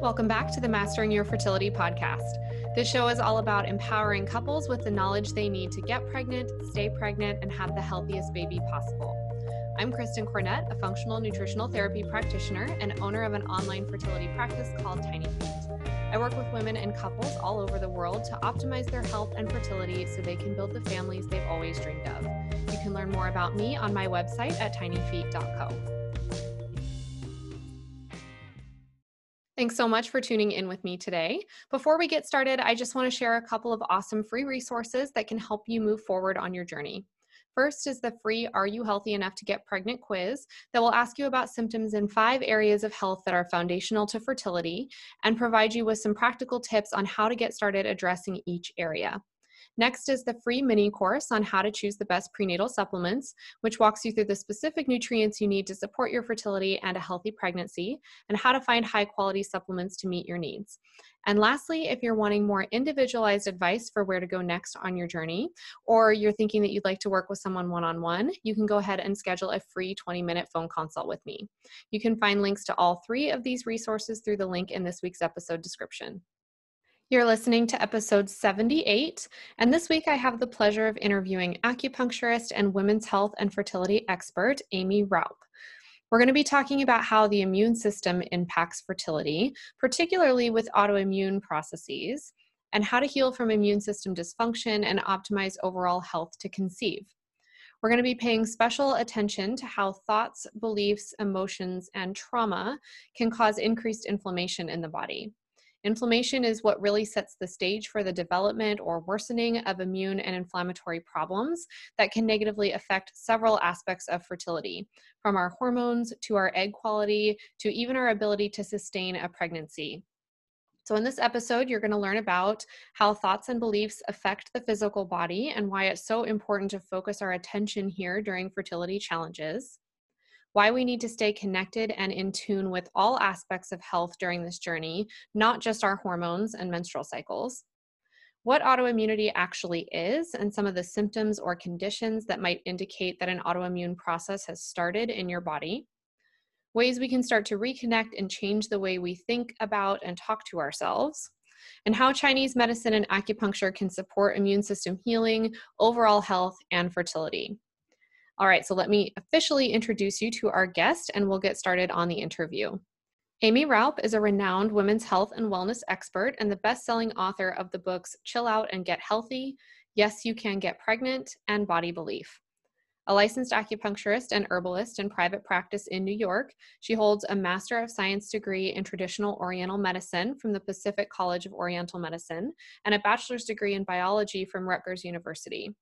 Welcome back to the Mastering Your Fertility podcast. This show is all about empowering couples with the knowledge they need to get pregnant, stay pregnant, and have the healthiest baby possible. I'm Kristen Cornette, a functional nutritional therapy practitioner and owner of an online fertility practice called Tiny Feet. I work with women and couples all over the world to optimize their health and fertility so they can build the families they've always dreamed of. You can learn more about me on my website at tinyfeet.co. Thanks so much for tuning in with me today. Before we get started, I just want to share a couple of awesome free resources that can help you move forward on your journey. First is the free Are You Healthy Enough to Get Pregnant quiz that will ask you about symptoms in 5 areas of health that are foundational to fertility and provide you with some practical tips on how to get started addressing each area. Next is the free mini course on how to choose the best prenatal supplements, which walks you through the specific nutrients you need to support your fertility and a healthy pregnancy, and how to find high-quality supplements to meet your needs. And lastly, if you're wanting more individualized advice for where to go next on your journey, or you're thinking that you'd like to work with someone one-on-one, you can go ahead and schedule a free 20-minute phone consult with me. You can find links to all 3 of these resources through the link in this week's episode description. You're listening to episode 78, and this week I have the pleasure of interviewing acupuncturist and women's health and fertility expert, Amy Roup. We're going to be talking about how the immune system impacts fertility, particularly with autoimmune processes, and how to heal from immune system dysfunction and optimize overall health to conceive. We're going to be paying special attention to how thoughts, beliefs, emotions, and trauma can cause increased inflammation in the body. Inflammation is what really sets the stage for the development or worsening of immune and inflammatory problems that can negatively affect several aspects of fertility, from our hormones to our egg quality to even our ability to sustain a pregnancy. So in this episode, you're going to learn about how thoughts and beliefs affect the physical body and why it's so important to focus our attention here during fertility challenges, why we need to stay connected and in tune with all aspects of health during this journey, not just our hormones and menstrual cycles, what autoimmunity actually is, and some of the symptoms or conditions that might indicate that an autoimmune process has started in your body, ways we can start to reconnect and change the way we think about and talk to ourselves, and how Chinese medicine and acupuncture can support immune system healing, overall health, and fertility. All right, so let me officially introduce you to our guest, and we'll get started on the interview. Amy Roup is a renowned women's health and wellness expert and the best-selling author of the books Chill Out and Get Healthy, Yes, You Can Get Pregnant, and Body Belief. A licensed acupuncturist and herbalist in private practice in New York, she holds a Master of Science degree in Traditional Oriental Medicine from the Pacific College of Oriental Medicine and a bachelor's degree in biology from Rutgers University.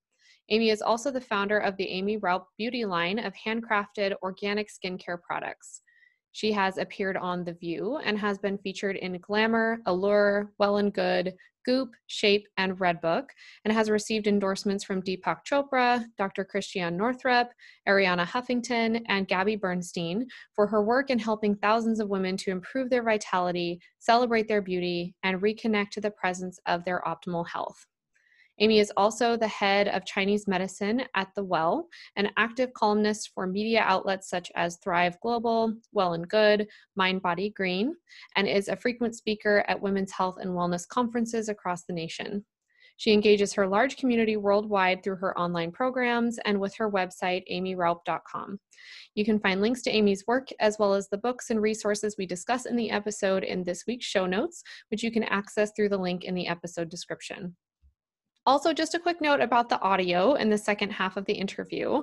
Amy is also the founder of the Amy Roup Beauty line of handcrafted organic skincare products. She has appeared on The View and has been featured in Glamour, Allure, Well and Good, Goop, Shape, and Redbook, and has received endorsements from Deepak Chopra, Dr. Christiane Northrup, Arianna Huffington, and Gabby Bernstein for her work in helping thousands of women to improve their vitality, celebrate their beauty, and reconnect to the presence of their optimal health. Amy is also the head of Chinese medicine at The Well, an active columnist for media outlets such as Thrive Global, Well and Good, Mind Body Green, and is a frequent speaker at women's health and wellness conferences across the nation. She engages her large community worldwide through her online programs and with her website, amyroup.com. You can find links to Amy's work as well as the books and resources we discuss in the episode in this week's show notes, which you can access through the link in the episode description. Also, just a quick note about the audio in the second half of the interview.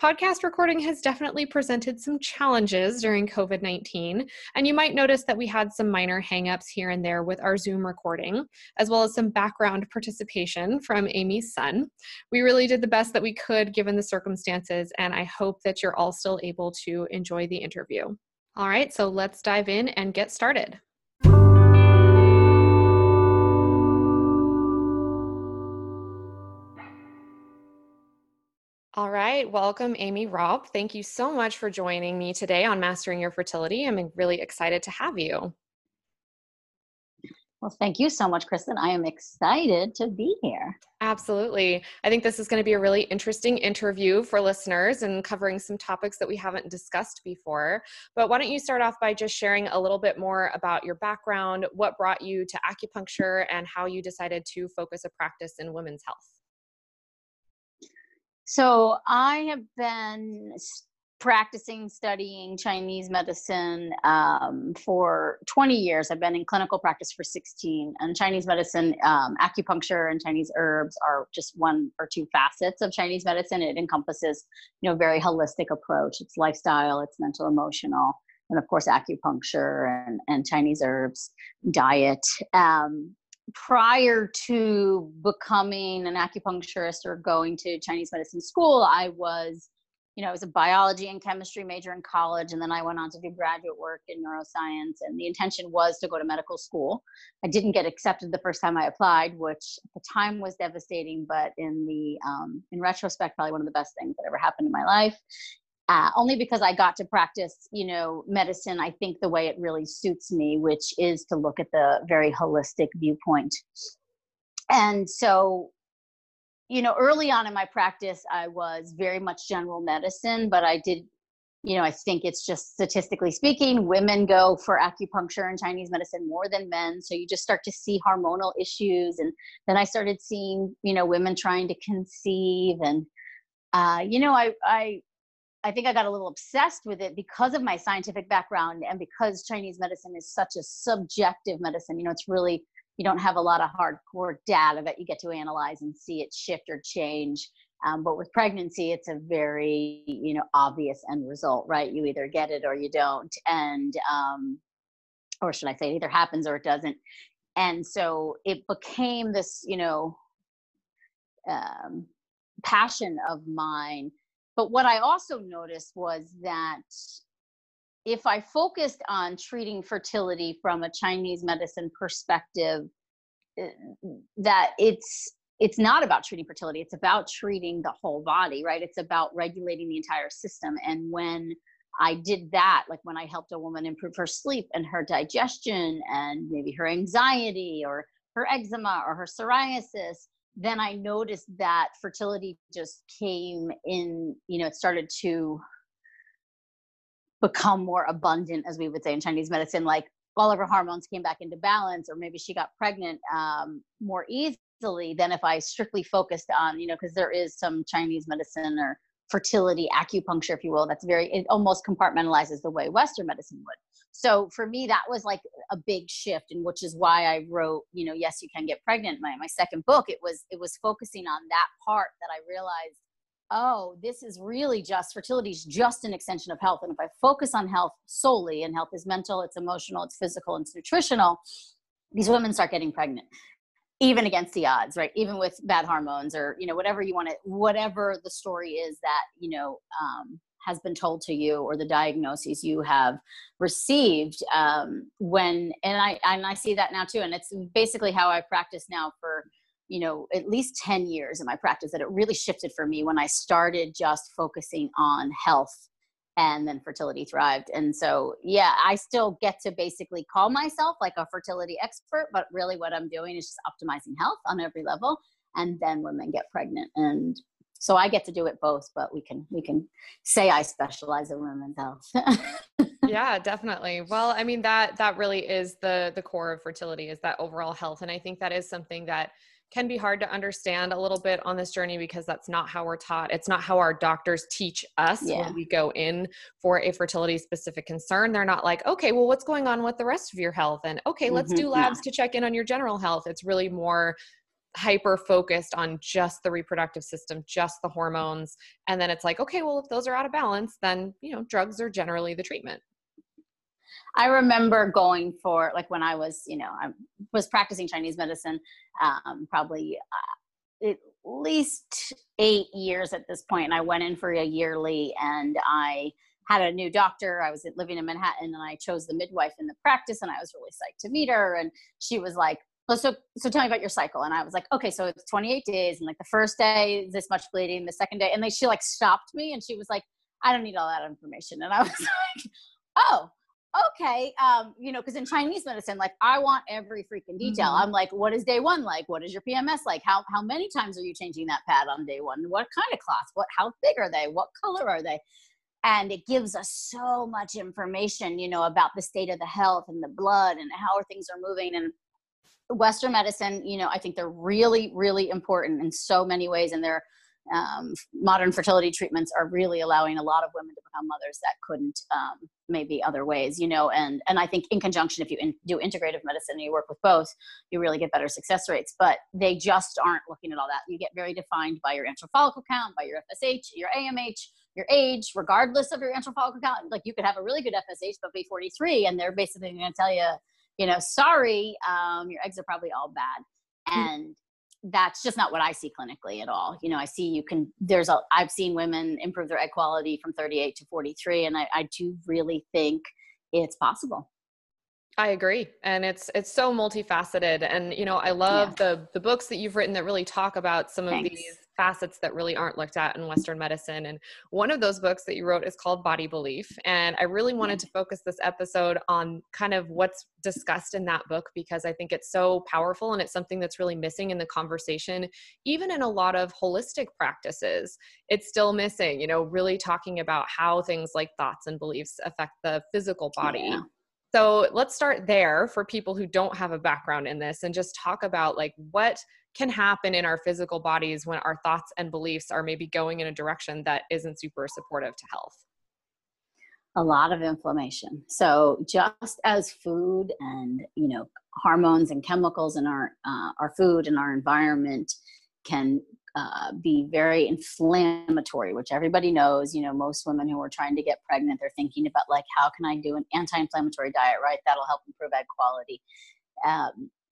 Podcast recording has definitely presented some challenges during COVID-19, and you might notice that we had some minor hangups here and there with our Zoom recording, as well as some background participation from Amy's son. We really did the best that we could given the circumstances, and I hope that you're all still able to enjoy the interview. All right, so let's dive in and get started. All right, welcome Amy Roup. Thank you so much for joining me today on Mastering Your Fertility. I'm really excited to have you. Well, thank you so much, Kristen. I am excited to be here. Absolutely. I think this is going to be a really interesting interview for listeners and covering some topics that we haven't discussed before. But why don't you start off by just sharing a little bit more about your background, what brought you to acupuncture, and how you decided to focus a practice in women's health? So I have been practicing, studying Chinese medicine for 20 years. I've been in clinical practice for 16. And Chinese medicine, acupuncture and Chinese herbs are just one or two facets of Chinese medicine. It encompasses, you know, very holistic approach. It's lifestyle, it's mental, emotional, and of course, acupuncture and Chinese herbs, diet. Prior to becoming an acupuncturist or going to Chinese medicine school, I was a biology and chemistry major in college, and then I went on to do graduate work in neuroscience, and the intention was to go to medical school. I didn't get accepted the first time I applied, which at the time was devastating, but in retrospect, probably one of the best things that ever happened in my life. Only because I got to practice, medicine, I think the way it really suits me, which is to look at the very holistic viewpoint. And so, early on in my practice, I was very much general medicine, but I did, I think it's just statistically speaking, women go for acupuncture and Chinese medicine more than men. So you just start to see hormonal issues. And then I started seeing, women trying to conceive. And, I think I got a little obsessed with it because of my scientific background and because Chinese medicine is such a subjective medicine. It's really, you don't have a lot of hardcore data that you get to analyze and see it shift or change. But with pregnancy, it's a very, obvious end result, right? You either get it or you don't. And, or should I say it either happens or it doesn't. And so it became this, passion of mine. But what I also noticed was that if I focused on treating fertility from a Chinese medicine perspective, that it's not about treating fertility. It's about treating the whole body, right? It's about regulating the entire system. And when I did that, like when I helped a woman improve her sleep and her digestion and maybe her anxiety or her eczema or her psoriasis, then I noticed that fertility just came in, it started to become more abundant, as we would say in Chinese medicine, like all of her hormones came back into balance, or maybe she got pregnant more easily than if I strictly focused on, because there is some Chinese medicine or fertility acupuncture, if you will, that's it almost compartmentalizes the way Western medicine would. So for me, that was like a big shift, and which is why I wrote, Yes, You Can Get Pregnant. My second book, it was focusing on that part that I realized, oh, this is really just, fertility is just an extension of health. And if I focus on health solely, and health is mental, it's emotional, it's physical, and it's nutritional, these women start getting pregnant, even against the odds, right? Even with bad hormones or, whatever the story is that, has been told to you, or the diagnoses you have received. And I see that now too. And it's basically how I practice now for, at least 10 years in my practice, that it really shifted for me when I started just focusing on health, and then fertility thrived. And so, yeah, I still get to basically call myself like a fertility expert, but really what I'm doing is just optimizing health on every level. And then women get pregnant, and so I get to do it both, but we can say I specialize in women's health. Yeah, definitely. Well, I mean, that really is the core of fertility, is that overall health. And I think that is something that can be hard to understand a little bit on this journey, because that's not how we're taught. It's not how our doctors teach us when we go in for a fertility specific concern. They're not like, okay, well, what's going on with the rest of your health? And okay, let's do labs to check in on your general health. It's really more hyper-focused on just the reproductive system, just the hormones. And then it's like, okay, well, if those are out of balance, then, drugs are generally the treatment. I remember going for, like, when I was, I was practicing Chinese medicine, probably at least 8 years at this point. And I went in for a yearly, and I had a new doctor. I was living in Manhattan, and I chose the midwife in the practice, and I was really psyched to meet her. And she was like, So tell me about your cycle. And I was like, okay, so it's 28 days. And like the first day, this much bleeding, the second day. And then she like stopped me, and she was like, I don't need all that information. And I was like, oh, okay, you know, because in Chinese medicine, like, I want every freaking detail. Mm-hmm. I'm like, what is day one like? What is your PMS like? How many times are you changing that pad on day one? What kind of cloth? How big are they? What color are they? And it gives us so much information, you know, about the state of the health and the blood and how things are moving. And Western medicine, you know, I think they're really, really important in so many ways. And their modern fertility treatments are really allowing a lot of women to become mothers that couldn't maybe other ways, you know. And I think in conjunction, if you do integrative medicine and you work with both, you really get better success rates. But they just aren't looking at all that. You get very defined by your antral follicle count, by your FSH, your AMH, your age, regardless of your antral follicle count. Like, you could have a really good FSH, but be 43, and they're basically going to tell you, you know, sorry, your eggs are probably all bad. And that's just not what I see clinically at all. You know, I see I've seen women improve their egg quality from 38 to 43. And I do really think it's possible. I agree. And it's so multifaceted. And, you know, I love the books that you've written that really talk about some of these facets that really aren't looked at in Western medicine. And one of those books that you wrote is called Body Belief. And I really wanted to focus this episode on kind of what's discussed in that book, because I think it's so powerful and it's something that's really missing in the conversation. Even in a lot of holistic practices, it's still missing, you know, really talking about how things like thoughts and beliefs affect the physical body. Yeah. So let's start there for people who don't have a background in this and just talk about, like, what can happen in our physical bodies when our thoughts and beliefs are maybe going in a direction that isn't super supportive to health. A lot of inflammation. So just as food and, you know, hormones and chemicals in our food and our environment can be very inflammatory, which everybody knows. You know, most women who are trying to get pregnant, they're thinking about, like, how can I do an anti-inflammatory diet, right? That'll help improve egg quality.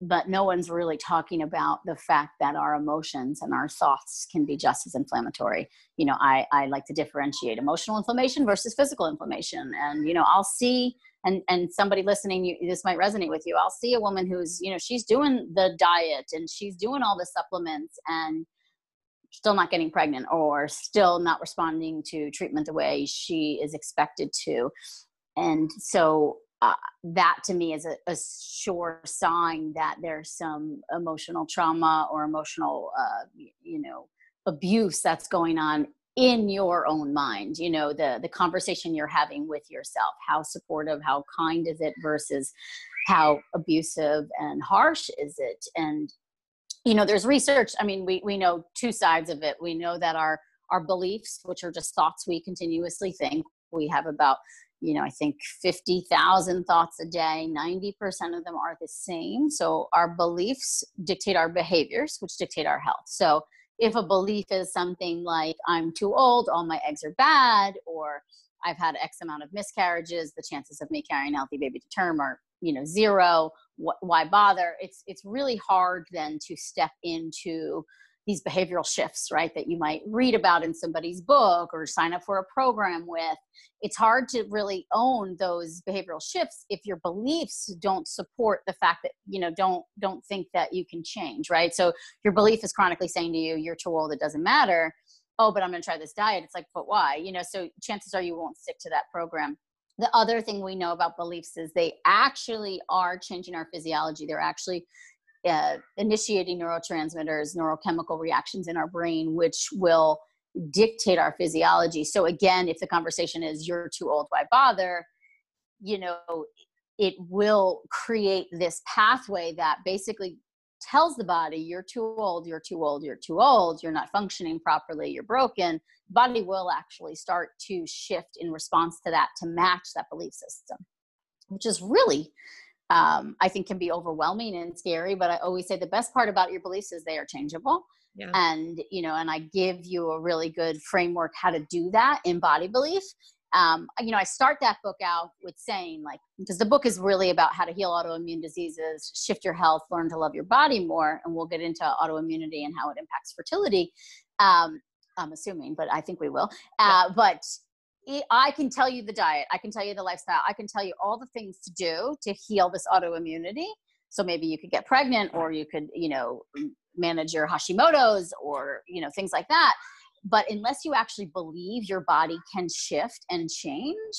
But no one's really talking about the fact that our emotions and our thoughts can be just as inflammatory. You know, I like to differentiate emotional inflammation versus physical inflammation. And, you know, I'll see, and somebody listening, this might resonate with you. I'll see a woman who's, you know, she's doing the diet and she's doing all the supplements and still not getting pregnant, or still not responding to treatment the way she is expected to. And so that to me is a sure sign that there's some emotional trauma or emotional, you know, abuse that's going on in your own mind. You know, the conversation you're having with yourself, how supportive, how kind is it versus how abusive and harsh is it? And, you know, there's research. I mean, we know two sides of it. We know that our beliefs, which are just thoughts we continuously think, we have about, you know, I think 50,000 thoughts a day, 90% of them are the same. So our beliefs dictate our behaviors, which dictate our health. So if a belief is something like, I'm too old, all my eggs are bad, or I've had X amount of miscarriages, the chances of me carrying a healthy baby to term are, you know, zero. Why bother? It's really hard then to step into these behavioral shifts, right, that you might read about in somebody's book or sign up for a program with. It's hard to really own those behavioral shifts if your beliefs don't support the fact that, you know, don't think that you can change, right? So your belief is chronically saying to you, you're too old, it doesn't matter. Oh, but I'm going to try this diet. It's like, but why? You know, so chances are you won't stick to that program. The other thing we know about beliefs is they actually are changing our physiology. They're actually initiating neurotransmitters, neurochemical reactions in our brain, which will dictate our physiology. So again, if the conversation is, you're too old, why bother? You know, it will create this pathway that basically tells the body, you're too old, you're too old, you're too old, you're not functioning properly, you're broken. Body will actually start to shift in response to that, to match that belief system, which is really, I think, can be overwhelming and scary. But I always say the best part about your beliefs is they are changeable. Yeah. And, you know, and I give you a really good framework how to do that in Body Belief. You know, I start that book out with saying, like, because the book is really about how to heal autoimmune diseases, shift your health, learn to love your body more. And we'll get into autoimmunity and how it impacts fertility. I'm assuming, but I think we will. But I can tell you the diet. I can tell you the lifestyle. I can tell you all the things to do to heal this autoimmunity. So maybe you could get pregnant, or you could, you know, manage your Hashimoto's, or, you know, things like that. But unless you actually believe your body can shift and change,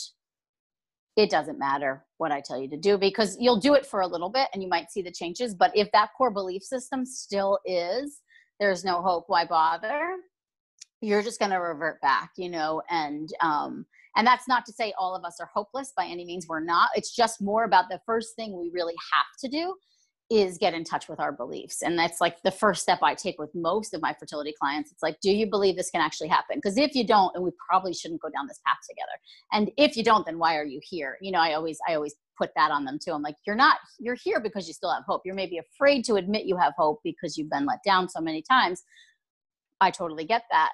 it doesn't matter what I tell you to do, because you'll do it for a little bit and you might see the changes. But if that core belief system still is, there's no hope, why bother? You're just going to revert back, you know, and that's not to say all of us are hopeless by any means. We're not. It's just more about the first thing we really have to do is get in touch with our beliefs. And that's like the first step I take with most of my fertility clients. It's like, do you believe this can actually happen? Because if you don't, and we probably shouldn't go down this path together. And if you don't, then why are you here? You know, I always put that on them too. I'm like, you're here because you still have hope. You're maybe afraid to admit you have hope because you've been let down so many times. I totally get that.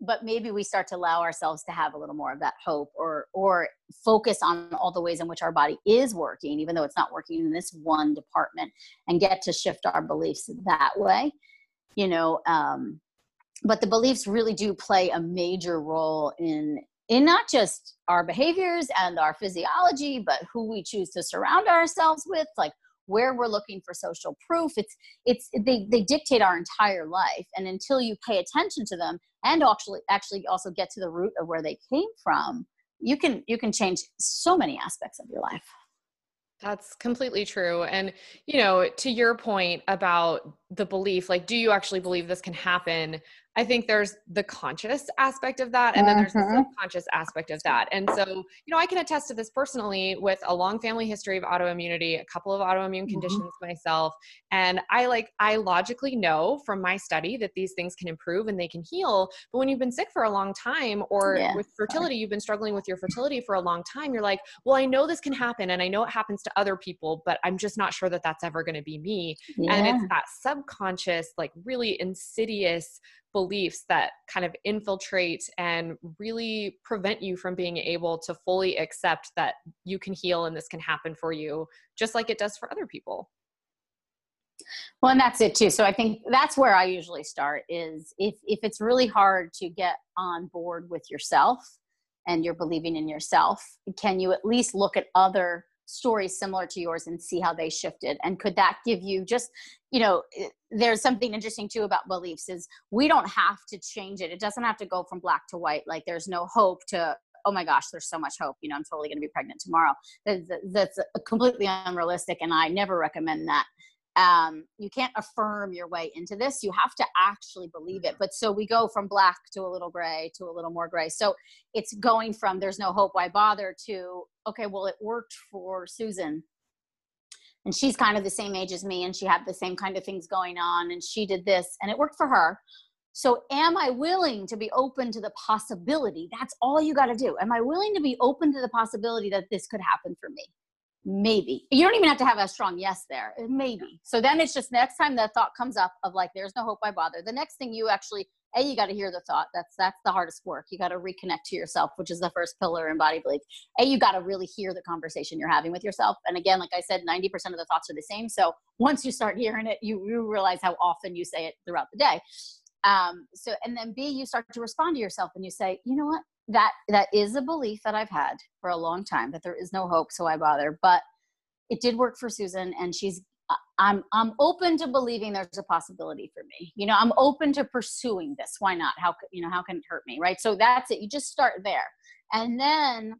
But maybe we start to allow ourselves to have a little more of that hope, or focus on all the ways in which our body is working, even though it's not working in this one department, and get to shift our beliefs that way, you know. But the beliefs really do play a major role in not just our behaviors and our physiology, but who we choose to surround ourselves with, like where we're looking for social proof. They dictate our entire life. And until you pay attention to them and actually also get to the root of where they came from, you can change so many aspects of your life. That's completely true. And, you know, to your point about the belief, like, do you actually believe this can happen? I think there's the conscious aspect of that, and then there's the subconscious aspect of that. And so, you know, I can attest to this personally with a long family history of autoimmunity, a couple of autoimmune conditions myself. And I logically know from my study that these things can improve and they can heal. But when you've been sick for a long time, or with fertility, you've been struggling with your fertility for a long time, you're like, well, I know this can happen and I know it happens to other people, but I'm just not sure that that's ever going to be me. Yeah. And it's that subconscious, like really insidious beliefs that kind of infiltrate and really prevent you from being able to fully accept that you can heal and this can happen for you, just like it does for other people. Well, and that's it too. So I think that's where I usually start is if it's really hard to get on board with yourself and you're believing in yourself, can you at least look at other stories similar to yours and see how they shifted? And could that give you just, you know, there's something interesting too about beliefs is we don't have to change it. It doesn't have to go from black to white. Like there's no hope to, oh my gosh, there's so much hope. You know, I'm totally going to be pregnant tomorrow. That's completely unrealistic. And I never recommend that. You can't affirm your way into this. You have to actually believe it. But so we go from black to a little gray to a little more gray. So it's going from there's no hope, why bother, to, okay, well, it worked for Susan, and she's kind of the same age as me, and she had the same kind of things going on, and she did this and it worked for her. So am I willing to be open to the possibility? That's all you got to do. Am I willing to be open to the possibility that this could happen for me? Maybe. You don't even have to have a strong yes there. Maybe. So then it's just next time the thought comes up of like, there's no hope, I bother. The next thing you actually, A, you got to hear the thought. That's the hardest work. You got to reconnect to yourself, which is the first pillar in body belief. A, you got to really hear the conversation you're having with yourself. And again, like I said, 90% of the thoughts are the same. So once you start hearing it, you realize how often you say it throughout the day. And then B, you start to respond to yourself and you say, you know what? That is a belief that I've had for a long time, that there is no hope, so why bother? But it did work for Susan, and I'm open to believing there's a possibility for me. You know, I'm open to pursuing this. Why not? How can it hurt me, right? So that's it. You just start there, and then,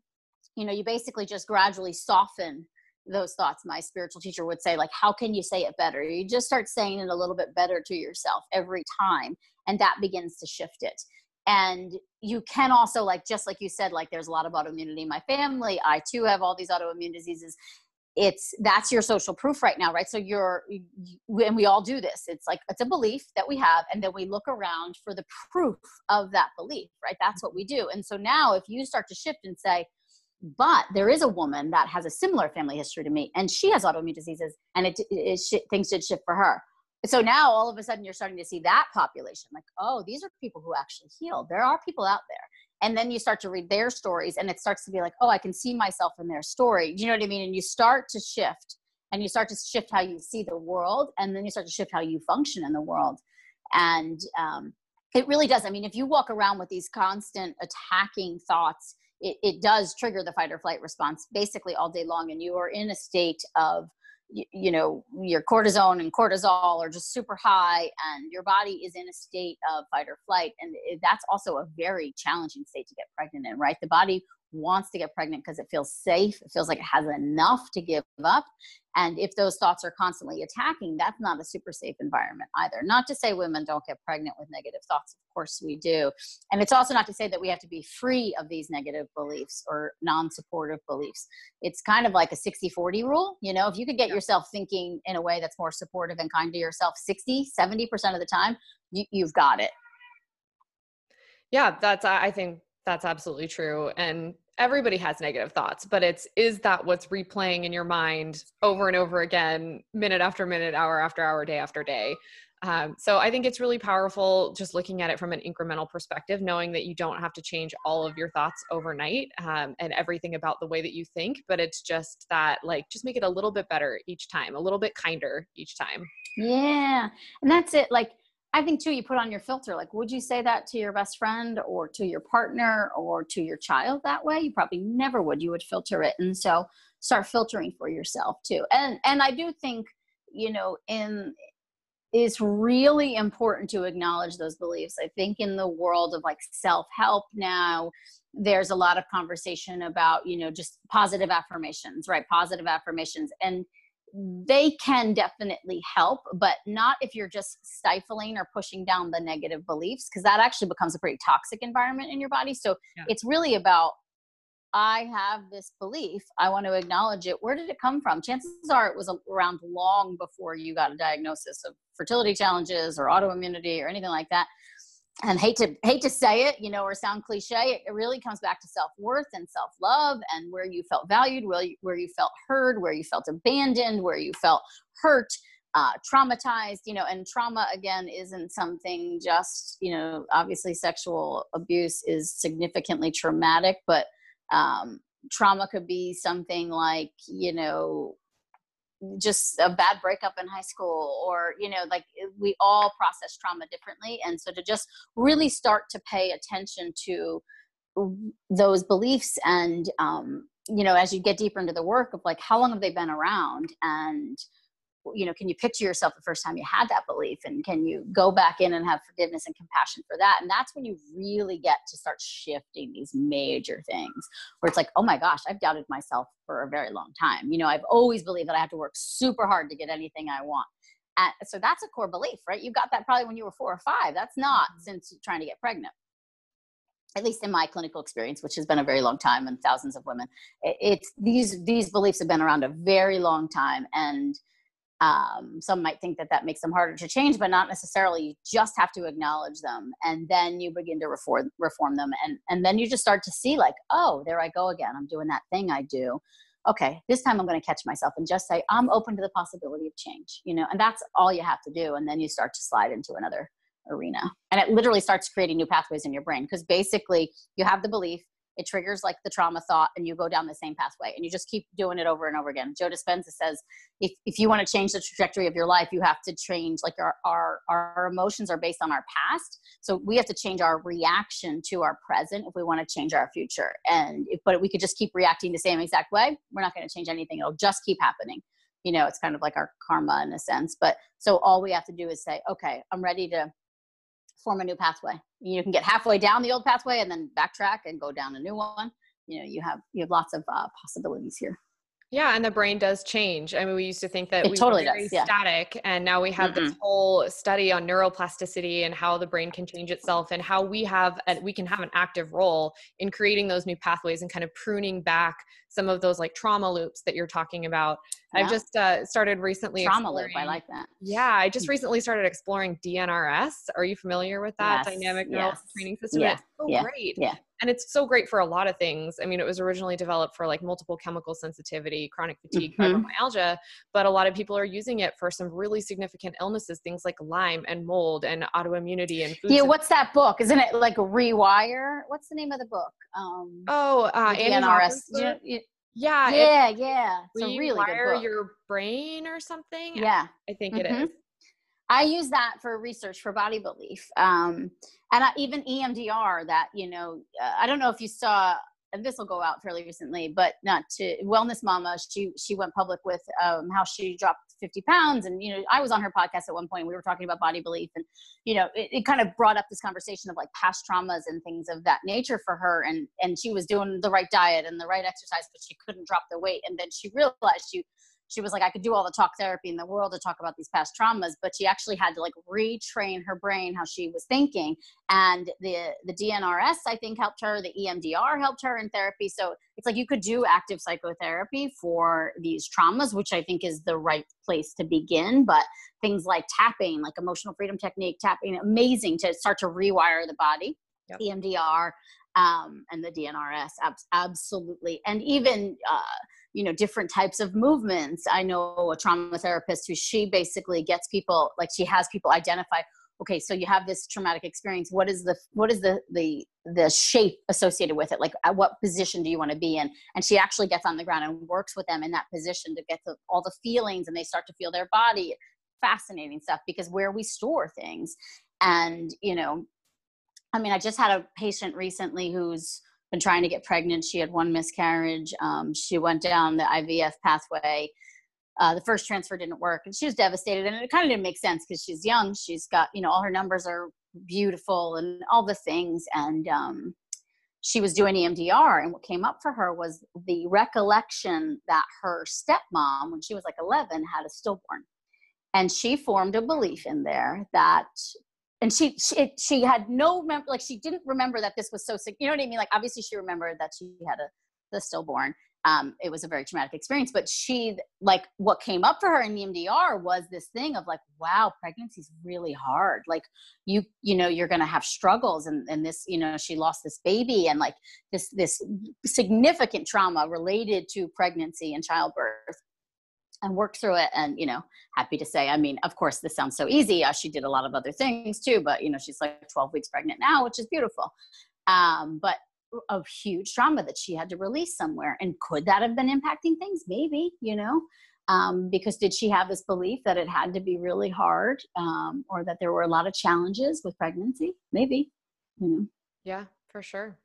you know, you basically just gradually soften those thoughts. My spiritual teacher would say, like, how can you say it better? You just start saying it a little bit better to yourself every time, and that begins to shift it. And you can also, like, just like you said, like there's a lot of autoimmunity in my family. I too have all these autoimmune diseases. That's your social proof right now, right? So and we all do this. It's like, it's a belief that we have. And then we look around for the proof of that belief, right? That's what we do. And so now if you start to shift and say, but there is a woman that has a similar family history to me, and she has autoimmune diseases, and things did shift for her. So now all of a sudden you're starting to see that population, like, oh, these are people who actually heal. There are people out there. And then you start to read their stories, and it starts to be like, oh, I can see myself in their story. Do you know what I mean? And you start to shift, and you start to shift how you see the world. And then you start to shift how you function in the world. And it really does. I mean, if you walk around with these constant attacking thoughts, it does trigger the fight or flight response basically all day long. And you are in a state of, you know, your cortisone and cortisol are just super high, and your body is in a state of fight or flight. And that's also a very challenging state to get pregnant in, right? The body wants to get pregnant because it feels safe, it feels like it has enough to give up. And if those thoughts are constantly attacking, that's not a super safe environment either. Not to say women don't get pregnant with negative thoughts. Of course we do. And it's also not to say that we have to be free of these negative beliefs or non-supportive beliefs. It's kind of like a 60-40 rule. You know, if you could get yourself thinking in a way that's more supportive and kind to yourself 60, 70% of the time, you've got it. Yeah, I think that's absolutely true. And everybody has negative thoughts, but is that what's replaying in your mind over and over again, minute after minute, hour after hour, day after day. So I think it's really powerful just looking at it from an incremental perspective, knowing that you don't have to change all of your thoughts overnight and everything about the way that you think, but it's just that, like, just make it a little bit better each time, a little bit kinder each time. Yeah. And that's it. Like, I think too, you put on your filter, like, would you say that to your best friend or to your partner or to your child that way? You probably never would. You would filter it. And so start filtering for yourself too. And I do think, you know, it's really important to acknowledge those beliefs. I think in the world of like self-help now, there's a lot of conversation about, you know, just positive affirmations, right? Positive affirmations. And they can definitely help, but not if you're just stifling or pushing down the negative beliefs, because that actually becomes a pretty toxic environment in your body. So it's really about, I have this belief, I want to acknowledge it. Where did it come from? Chances are it was around long before you got a diagnosis of fertility challenges or autoimmunity or anything like that. And hate to say it, you know, or sound cliche, it really comes back to self-worth and self-love and where you felt valued, where you felt heard, where you felt abandoned, where you felt hurt, traumatized, you know. And trauma, again, isn't something just, you know, obviously sexual abuse is significantly traumatic, but trauma could be something like, you know, just a bad breakup in high school, or, you know, like, we all process trauma differently. And so to just really start to pay attention to those beliefs and, you know, as you get deeper into the work of like, how long have they been around? And, you know, can you picture yourself the first time you had that belief, and can you go back in and have forgiveness and compassion for that? And that's when you really get to start shifting these major things where it's like, oh my gosh, I've doubted myself for a very long time. You know, I've always believed that I have to work super hard to get anything I want. And so that's a core belief, right? You got that probably when you were 4 or 5. That's not since trying to get pregnant, at least in my clinical experience, which has been a very long time and thousands of women. It's these beliefs have been around a very long time. And some might think that that makes them harder to change, but not necessarily. You just have to acknowledge them, and then you begin to reform them. And then you just start to see, like, oh, there I go again. I'm doing that thing I do. Okay, this time I'm going to catch myself and just say, I'm open to the possibility of change, you know, and that's all you have to do. And then you start to slide into another arena, and it literally starts creating new pathways in your brain, because basically you have the belief, it triggers like the trauma thought, and you go down the same pathway, and you just keep doing it over and over again. Joe Dispenza says, if you want to change the trajectory of your life, you have to change, like, our emotions are based on our past. So we have to change our reaction to our present if we want to change our future. And but we could just keep reacting the same exact way, we're not going to change anything. It'll just keep happening. You know, it's kind of like our karma in a sense. But so all we have to do is say, okay, I'm ready to form a new pathway. You can get halfway down the old pathway and then backtrack and go down a new one. You know, you have lots of possibilities here. Yeah. And the brain does change. I mean, we used to think that we were very static, and now we have this whole study on neuroplasticity and how the brain can change itself, and how we can have an active role in creating those new pathways and kind of pruning back some of those, like, trauma loops that you're talking about. Yeah. I've just started recently. Trauma loop. I like that. Yeah. I just recently started exploring DNRS. Are you familiar with that? Yes. Dynamic neural training system? Yeah. It's so great. Yeah. And it's so great for a lot of things. I mean, it was originally developed for, like, multiple chemical sensitivity, chronic fatigue, fibromyalgia, but a lot of people are using it for some really significant illnesses, things like Lyme and mold and autoimmunity and food. Yeah. What's that book? Isn't it like Rewire? What's the name of the book? DNRS. Yeah. It's a really good book. Rewire Your Brain or something. Yeah. I think it is. I use that for research for Body Belief. Even EMDR that, you know, I don't know if you saw, and this will go out fairly recently, but Wellness Mama, she went public with how she dropped 50 pounds. And, you know, I was on her podcast at one point, we were talking about body belief, and, you know, it kind of brought up this conversation of like past traumas and things of that nature for her. And she was doing the right diet and the right exercise, but she couldn't drop the weight. And then she realized she was like, I could do all the talk therapy in the world to talk about these past traumas, but she actually had to like retrain her brain, how she was thinking. And the DNRS, I think, helped her. The EMDR helped her in therapy. So it's like you could do active psychotherapy for these traumas, which I think is the right place to begin. But things like tapping, like emotional freedom technique, tapping, amazing to start to rewire the body. Yep. EMDR and the DNRS, absolutely. And even, you know, different types of movements. I know a trauma therapist who she basically gets people, like she has people identify, okay, so you have this traumatic experience. What is the shape associated with it? Like at what position do you want to be in? And she actually gets on the ground and works with them in that position to get to all the feelings, and they start to feel their body. Fascinating stuff, because where we store things. And, you know, I mean, I just had a patient recently who's been trying to get pregnant. She had one miscarriage. She went down the IVF pathway. The first transfer didn't work, and she was devastated. And it kind of didn't make sense because she's young. She's got, you know, all her numbers are beautiful and all the things. And she was doing EMDR. And what came up for her was the recollection that her stepmom, when she was like 11, had a stillborn. And she formed a belief in there that... And she had no remember, like she didn't remember that this was so sick. You know what I mean? Like obviously she remembered that she had the stillborn. It was a very traumatic experience, but she like what came up for her in the EMDR was this thing of like, wow, pregnancy's really hard. Like you know, you're going to have struggles and this, you know, she lost this baby and like this significant trauma related to pregnancy and childbirth. And work through it. And, you know, happy to say, I mean, of course, this sounds so easy. She did a lot of other things too, but, you know, she's like 12 weeks pregnant now, which is beautiful. But a huge trauma that she had to release somewhere. And could that have been impacting things? Maybe, you know, because did she have this belief that it had to be really hard or that there were a lot of challenges with pregnancy? Maybe, you know. Yeah, for sure.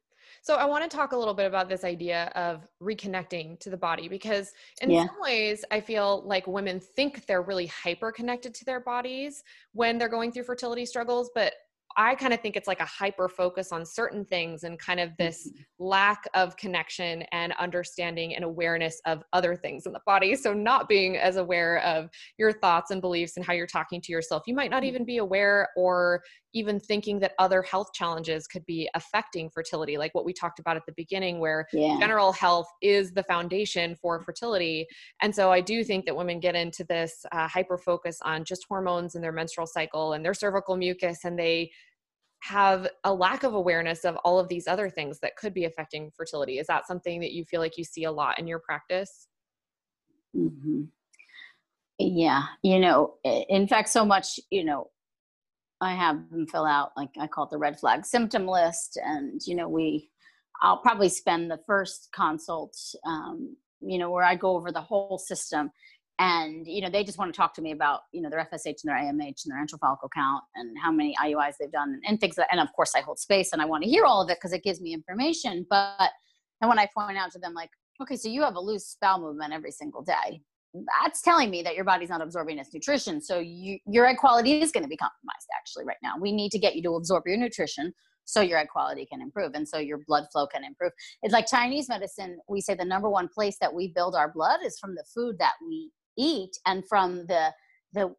So I want to talk a little bit about this idea of reconnecting to the body, because in some ways I feel like women think they're really hyper connected to their bodies when they're going through fertility struggles. But I kind of think it's like a hyper focus on certain things and kind of this lack of connection and understanding and awareness of other things in the body. So not being as aware of your thoughts and beliefs and how you're talking to yourself, you might not even be aware or even thinking that other health challenges could be affecting fertility. Like what we talked about at the beginning, where general health is the foundation for fertility. And so I do think that women get into this hyper focus on just hormones and their menstrual cycle and their cervical mucus, and they have a lack of awareness of all of these other things that could be affecting fertility. Is that something that you feel like you see a lot in your practice? Mm-hmm. Yeah. You know, in fact, so much, you know, I have them fill out, like I call it the red flag symptom list. And, you know, I'll probably spend the first consult, you know, where I go over the whole system. And, you know, they just want to talk to me about, you know, their FSH and their AMH and their antral follicle count and how many IUIs they've done and things. And of course I hold space and I want to hear all of it because it gives me information. But, and when I point out to them, like, okay, so you have a loose bowel movement every single day. That's telling me that your body's not absorbing its nutrition. So your egg quality is going to be compromised actually right now. We need to get you to absorb your nutrition so your egg quality can improve. And so your blood flow can improve. It's like Chinese medicine. We say the number one place that we build our blood is from the food that we eat and from the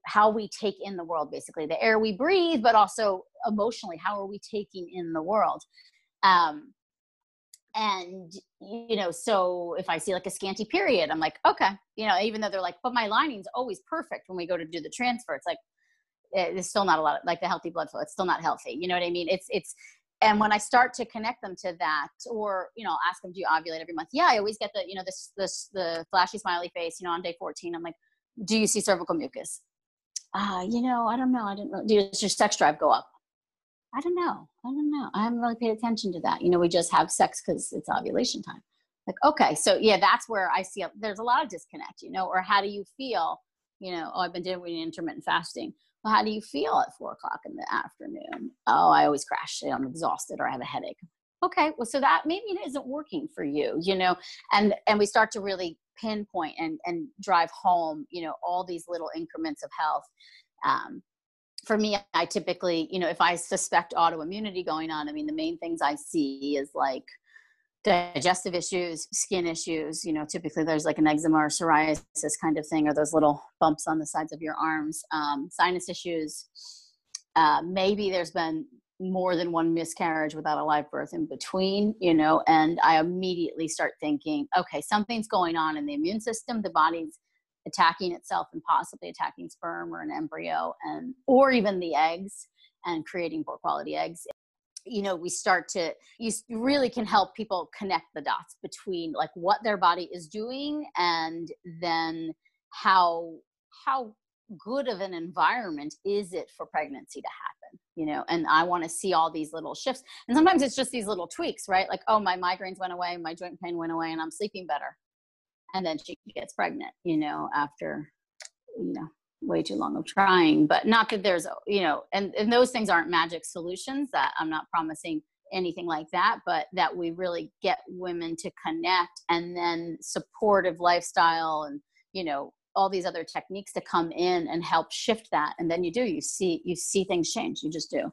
how we take in the world, basically the air we breathe, but also emotionally, how are we taking in the world? And you know, so if I see like a scanty period, I'm like, okay, you know, even though they're like, but my lining's always perfect when we go to do the transfer, it's like, it's still not a lot of, like the healthy blood flow, it's still not healthy. You know what I mean? And when I start to connect them to that, or, you know, ask them, do you ovulate every month? Yeah, I always get the, you know, the flashy smiley face, you know, on day 14, I'm like, do you see cervical mucus? You know, I don't know. I didn't really, does your sex drive go up? I don't know. I haven't really paid attention to that. You know, we just have sex because it's ovulation time. Like, okay. So yeah, that's where I see, there's a lot of disconnect, you know, or how do you feel, you know, oh, I've been doing intermittent fasting. Well, how do you feel at 4 o'clock in the afternoon? Oh, I always crash. I'm exhausted or I have a headache. okay, well, so that maybe it isn't working for you, you know, and we start to really pinpoint and drive home, you know, all these little increments of health. For me, I typically, you know, if I suspect autoimmunity going on, I mean, the main things I see is like digestive issues, skin issues, you know, typically there's like an eczema or psoriasis kind of thing, or those little bumps on the sides of your arms, sinus issues. Maybe there's been more than one miscarriage without a live birth in between, you know, and I immediately start thinking, okay, something's going on in the immune system. The body's attacking itself and possibly attacking sperm or an embryo and, or even the eggs, and creating poor quality eggs. You know, we start to, you really can help people connect the dots between like what their body is doing and then how good of an environment is it for pregnancy to happen, you know? And I want to see all these little shifts. And sometimes it's just these little tweaks, right? Like, oh, my migraines went away, my joint pain went away, and I'm sleeping better. And then she gets pregnant, you know, after, you know, way too long of trying. But not that there's, you know, and those things aren't magic solutions, that I'm not promising anything like that, but that we really get women to connect, and then supportive lifestyle and, you know, all these other techniques to come in and help shift that. And then you see things change. You just do.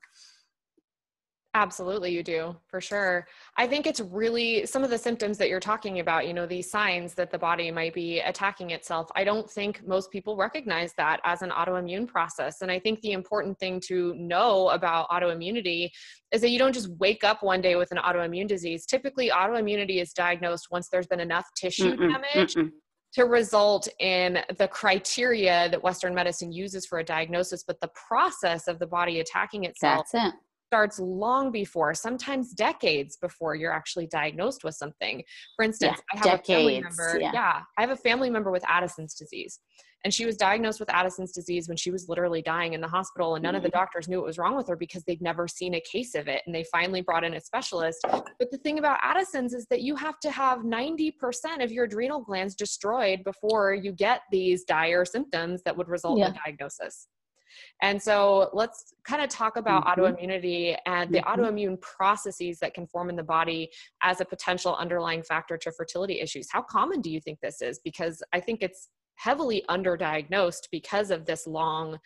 Absolutely. You do, for sure. I think it's really some of the symptoms that you're talking about, you know, these signs that the body might be attacking itself. I don't think most people recognize that as an autoimmune process. And I think the important thing to know about autoimmunity is that you don't just wake up one day with an autoimmune disease. Typically, autoimmunity is diagnosed once there's been enough tissue damage to result in the criteria that Western medicine uses for a diagnosis, but the process of the body attacking itself starts long before, sometimes decades before you're actually diagnosed with something. For instance, I have a family member with Addison's disease, and she was diagnosed with Addison's disease when she was literally dying in the hospital, and none of the doctors knew what was wrong with her because they'd never seen a case of it. And they finally brought in a specialist. But the thing about Addison's is that you have to have 90% of your adrenal glands destroyed before you get these dire symptoms that would result in a diagnosis. And so let's kind of talk about autoimmunity and the autoimmune processes that can form in the body as a potential underlying factor to fertility issues. How common do you think this is? Because I think it's heavily underdiagnosed because of this long,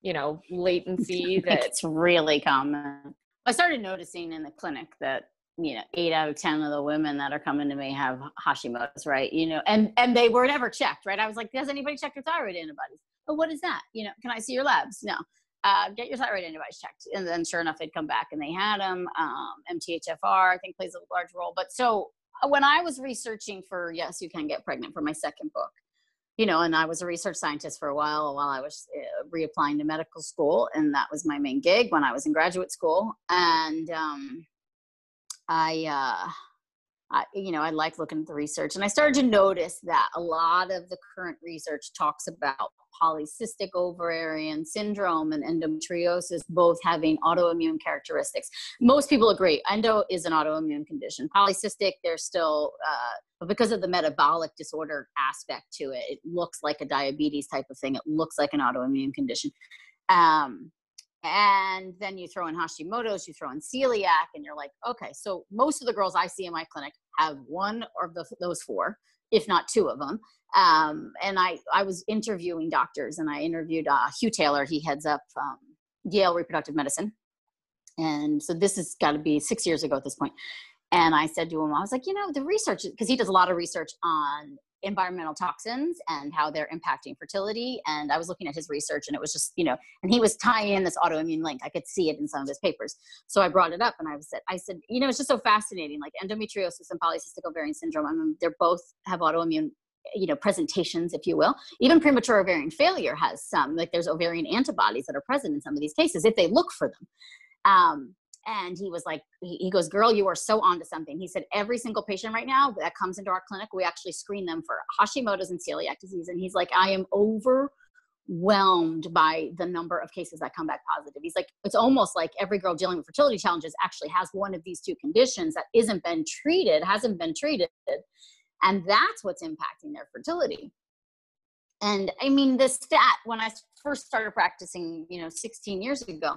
you know, latency. It's really common. I started noticing in the clinic that, you know, 8 out of 10 of the women that are coming to me have Hashimoto's, right? You know, and they were never checked, right? I was like, has anybody checked your thyroid antibodies? Oh, what is that? You know, can I see your labs? No. Get your thyroid antibodies checked. And then sure enough, they'd come back and they had them. MTHFR, I think, plays a large role. But so when I was researching for Yes, You Can Get Pregnant for my second book, you know, and I was a research scientist for a while I was reapplying to medical school. And that was my main gig when I was in graduate school. And I like looking at the research, and I started to notice that a lot of the current research talks about polycystic ovarian syndrome and endometriosis, both having autoimmune characteristics. Most people agree endo is an autoimmune condition. Polycystic, there's still, but because of the metabolic disorder aspect to it, it looks like a diabetes type of thing. It looks like an autoimmune condition. And then you throw in Hashimoto's, you throw in celiac, and you're like, okay, so most of the girls I see in my clinic have one of those four, if not two of them. And I was interviewing doctors, and I interviewed Hugh Taylor. He heads up Yale Reproductive Medicine. And so this has got to be 6 years ago at this point. And I said to him, I was like, you know, the research, because he does a lot of research on environmental toxins and how they're impacting fertility. And I was looking at his research, and it was just, you know, and he was tying in this autoimmune link. I could see it in some of his papers. So I brought it up, and I said, you know, it's just so fascinating, like endometriosis and polycystic ovarian syndrome. I mean, they're both have autoimmune, you know, presentations, if you will. Even premature ovarian failure has some, like there's ovarian antibodies that are present in some of these cases if they look for them. And he was like, he goes, girl, you are so onto something. He said, every single patient right now that comes into our clinic, we actually screen them for Hashimoto's and celiac disease. And he's like, I am overwhelmed by the number of cases that come back positive. He's like, it's almost like every girl dealing with fertility challenges actually has one of these two conditions that hasn't been treated. And that's what's impacting their fertility. And I mean, the stat, when I first started practicing, you know, 16 years ago,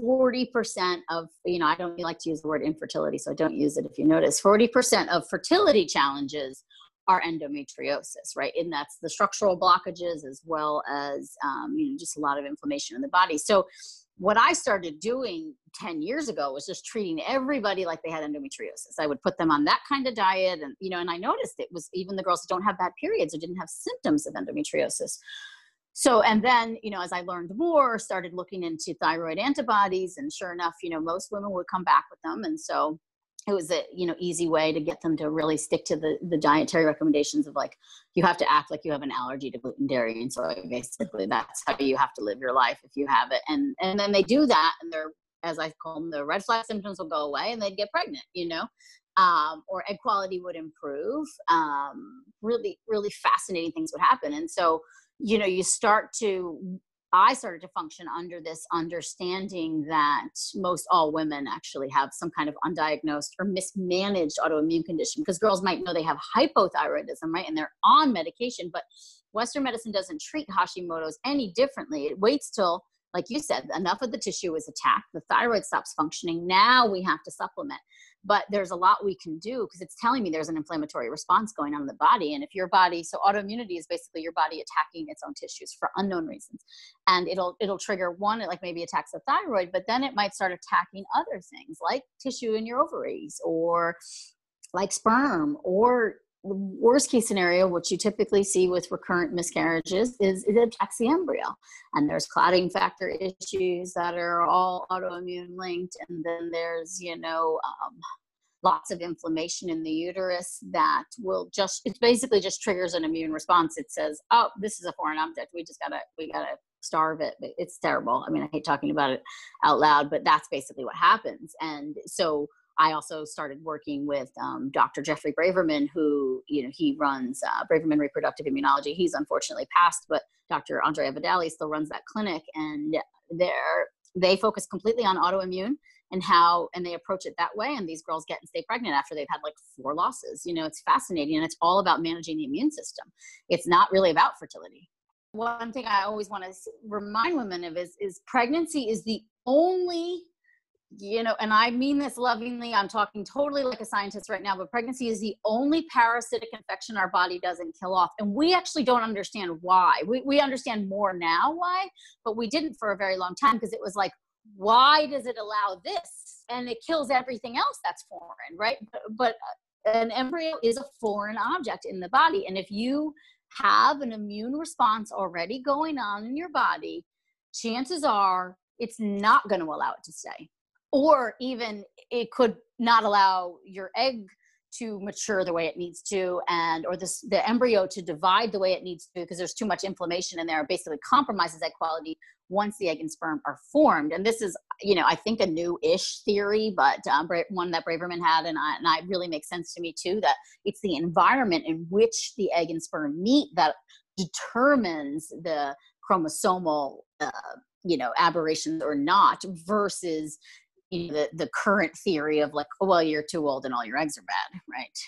40% of, I don't like to use the word infertility, so I don't use it if you notice, 40% of fertility challenges are endometriosis, right? And that's the structural blockages as well as, just a lot of inflammation in the body. So what I started doing 10 years ago was just treating everybody like they had endometriosis. I would put them on that kind of diet. And, and I noticed it was even the girls that don't have bad periods or didn't have symptoms of endometriosis. So, and then, as I learned more, started looking into thyroid antibodies, and sure enough, most women would come back with them. And so it was a, easy way to get them to really stick to the dietary recommendations of like, you have to act like you have an allergy to gluten, dairy, and soy. Basically, that's how you have to live your life if you have it. And then they do that, and they're, as I call them, the red flag symptoms will go away and they'd get pregnant, or egg quality would improve. Really, really fascinating things would happen. And so, I started to function under this understanding that most all women actually have some kind of undiagnosed or mismanaged autoimmune condition, because girls might know they have hypothyroidism, right? And they're on medication, but Western medicine doesn't treat Hashimoto's any differently. It waits till, like you said, enough of the tissue is attacked, the thyroid stops functioning. Now we have to supplement. But there's a lot we can do because it's telling me there's an inflammatory response going on in the body. And if your body, so autoimmunity is basically your body attacking its own tissues for unknown reasons. And it'll trigger one, it like maybe attacks the thyroid, but then it might start attacking other things like tissue in your ovaries or like sperm, or worst case scenario, which you typically see with recurrent miscarriages, is it attacks the embryo. And there's clotting factor issues that are all autoimmune linked. And then there's, lots of inflammation in the uterus that will it basically just triggers an immune response. It says, oh, this is a foreign object. We gotta starve it. It's terrible. I mean, I hate talking about it out loud, but that's basically what happens. And so I also started working with Dr. Jeffrey Braverman, who, he runs Braverman Reproductive Immunology. He's unfortunately passed, but Dr. Andrea Vidali still runs that clinic, and they focus completely on autoimmune and how, and they approach it that way. And these girls get and stay pregnant after they've had like 4 losses. It's fascinating, and it's all about managing the immune system. It's not really about fertility. One thing I always want to remind women of is pregnancy is the only, and I mean this lovingly, I'm talking totally like a scientist right now, but pregnancy is the only parasitic infection our body doesn't kill off. And we actually don't understand why. We understand more now why, but we didn't for a very long time, because it was like, why does it allow this? And it kills everything else that's foreign, right? But an embryo is a foreign object in the body. And if you have an immune response already going on in your body, chances are it's not going to allow it to stay. Or even it could not allow your egg to mature the way it needs to, or the embryo to divide the way it needs to, because there's too much inflammation in there. It basically compromises egg quality once the egg and sperm are formed. And this is, I think a new-ish theory, but one that Braverman had, and it really makes sense to me too, that it's the environment in which the egg and sperm meet that determines the chromosomal, aberrations or not, versus the current theory of like, oh, well, you're too old and all your eggs are bad, right?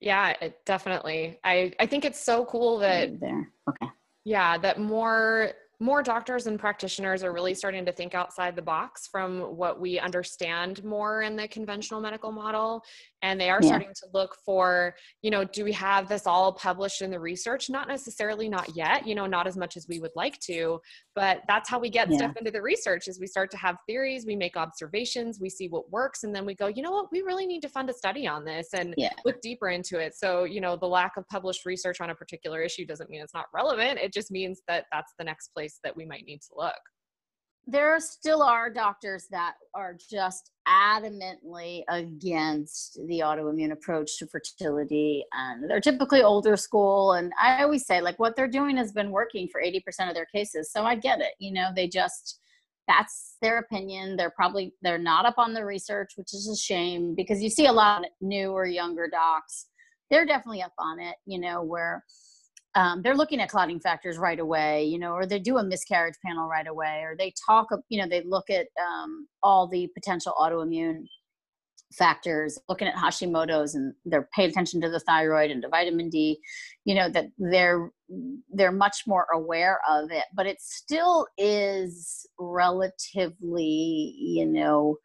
Yeah, definitely. I think it's so cool that right there. Okay. Yeah, that more doctors and practitioners are really starting to think outside the box from what we understand more in the conventional medical model. And they are starting to look for, do we have this all published in the research? Not necessarily, not yet, not as much as we would like to, but that's how we get stuff into the research. Is we start to have theories, we make observations, we see what works. And then we go, you know what, we really need to fund a study on this and look deeper into it. So, the lack of published research on a particular issue doesn't mean it's not relevant. It just means that that's the next place that we might need to look. There still are doctors that are just adamantly against the autoimmune approach to fertility, and they're typically older school. And I always say, like, what they're doing has been working for 80% of their cases. So I get it. They just, that's their opinion. They're not up on the research, which is a shame, because you see a lot of new or younger docs. They're definitely up on it, where they're looking at clotting factors right away, or they do a miscarriage panel right away, or they look at all the potential autoimmune factors, looking at Hashimoto's, and they're paying attention to the thyroid and to vitamin D, you know, that they're much more aware of it, but it still is relatively, you know,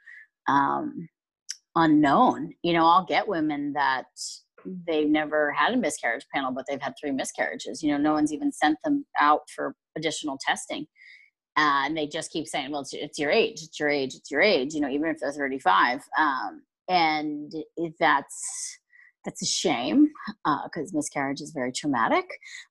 unknown. You know, I'll get women that they've never had a miscarriage panel, but they've had 3 miscarriages. You know, no one's even sent them out for additional testing. And they just keep saying, well, it's your age, it's your age, it's your age, you know, even if they're 35. And that's a shame, because miscarriage is very traumatic,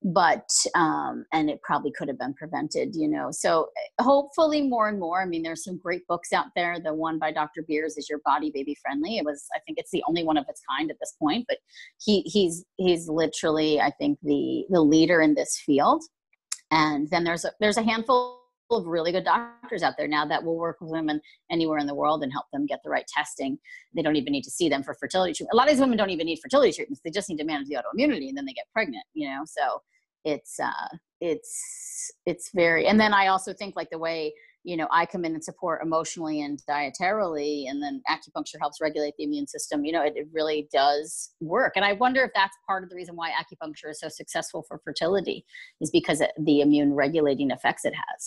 but, and it probably could have been prevented, you know. So hopefully more and more. I mean, there's some great books out there. The one by Dr. Beers is Your Body Baby Friendly. It was, I think it's the only one of its kind at this point, but he's literally, I think, the leader in this field. And then there's a handful of really good doctors out there now that will work with women anywhere in the world and help them get the right testing. They don't even need to see them for fertility treatment. A lot of these women don't even need fertility treatments. They just need to manage the autoimmunity, and then they get pregnant, you know? So it's very, and then I also think, like, the way, you know, I come in and support emotionally and dietarily, and then acupuncture helps regulate the immune system. You know, it really does work. And I wonder if that's part of the reason why acupuncture is so successful for fertility, is because of the immune regulating effects it has.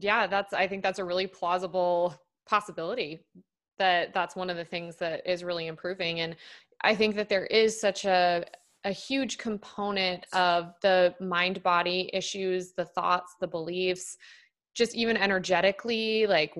Yeah, I think that's a really plausible possibility, that that's one of the things that is really improving. And I think that there is such a huge component of the mind-body issues, the thoughts, the beliefs, just even energetically, like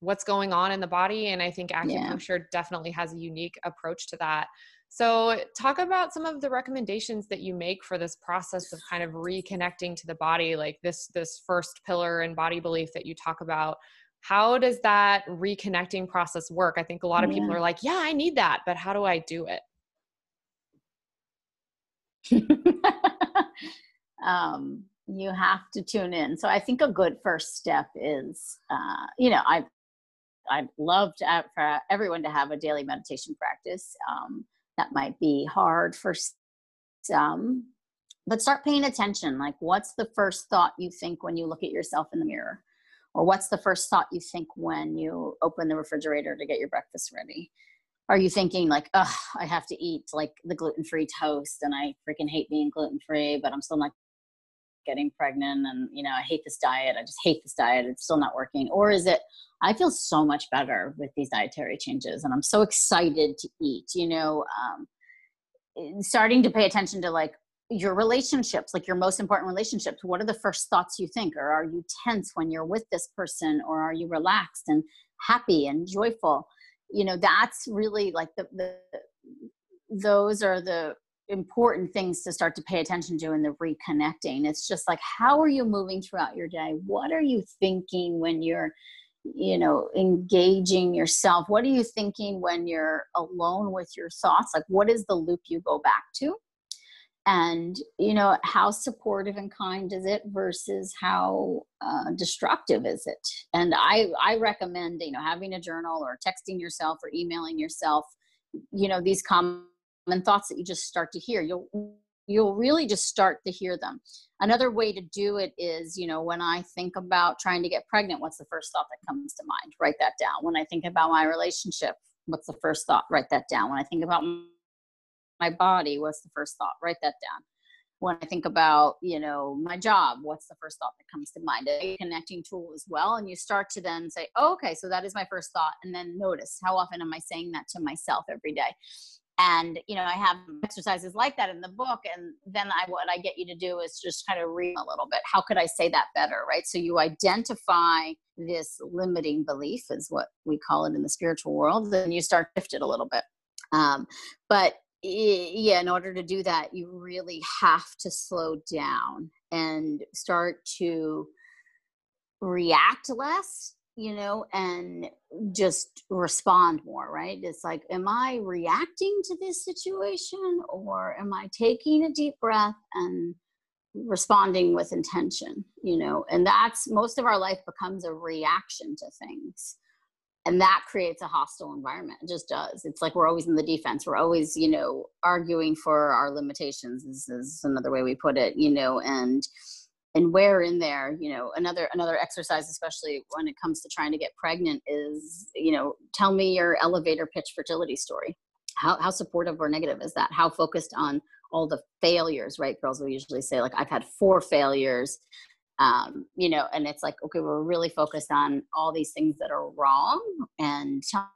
what's going on in the body. And I think acupuncture definitely has a unique approach to that. So talk about some of the recommendations that you make for this process of kind of reconnecting to the body, like this first pillar in body belief that you talk about. How does that reconnecting process work? I think a lot of people are like, yeah, I need that, but how do I do it? You have to tune in. So I think a good first step is, you know, I'd love to, for everyone to have a daily meditation practice. That might be hard for some, but start paying attention. Like, what's the first thought you think when you look at yourself in the mirror? Or what's the first thought you think when you open the refrigerator to get your breakfast ready? Are you thinking, like, oh, I have to eat, like, the gluten-free toast, and I freaking hate being gluten-free, but I'm still not getting pregnant, and, you know, I hate this diet. I just hate this diet. It's still not working. Or is it, I feel so much better with these dietary changes, and I'm so excited to eat, you know, starting to pay attention to, like, your relationships, like your most important relationships. What are the first thoughts you think? Or are you tense when you're with this person? Or are you relaxed and happy and joyful? You know, that's really, like, those are the important things to start to pay attention to in the reconnecting. It's just like, how are you moving throughout your day? What are you thinking when you're, you know, engaging yourself? What are you thinking when you're alone with your thoughts? Like, what is the loop you go back to? And, you know, how supportive and kind is it versus how destructive is it? And I recommend, you know, having a journal or texting yourself or emailing yourself, you know, these comments and thoughts that you just start to hear. You'll really just start to hear them. Another way to do it is, you know, when I think about trying to get pregnant, what's the first thought that comes to mind? Write that down. When I think about my relationship, what's the first thought? Write that down. When I think about my body, what's the first thought? Write that down. When I think about, you know, my job, what's the first thought that comes to mind? A connecting tool as well. And you start to then say, oh, okay, so that is my first thought. And then notice, how often am I saying that to myself every day? And, you know, I have exercises like that in the book. And then what I get you to do is just kind of read a little bit. How could I say that better, right? So you identify this limiting belief, is what we call it in the spiritual world. Then you start to shift it a little bit. But yeah, in order to do that, you really have to slow down and start to react less, you know, and just respond more, right? It's like, am I reacting to this situation, or am I taking a deep breath and responding with intention, you know? And that's, most of our life becomes a reaction to things. And that creates a hostile environment. It just does. It's like, we're always in the defense. We're always, you know, arguing for our limitations, is another way we put it, you know, and and where in there, you know, another exercise, especially when it comes to trying to get pregnant, is, you know, tell me your elevator pitch fertility story. How supportive or negative is that? How focused on all the failures, right? Girls will usually say, like, I've had 4 failures, you know, and it's like, okay, we're really focused on all these things that are wrong, and tell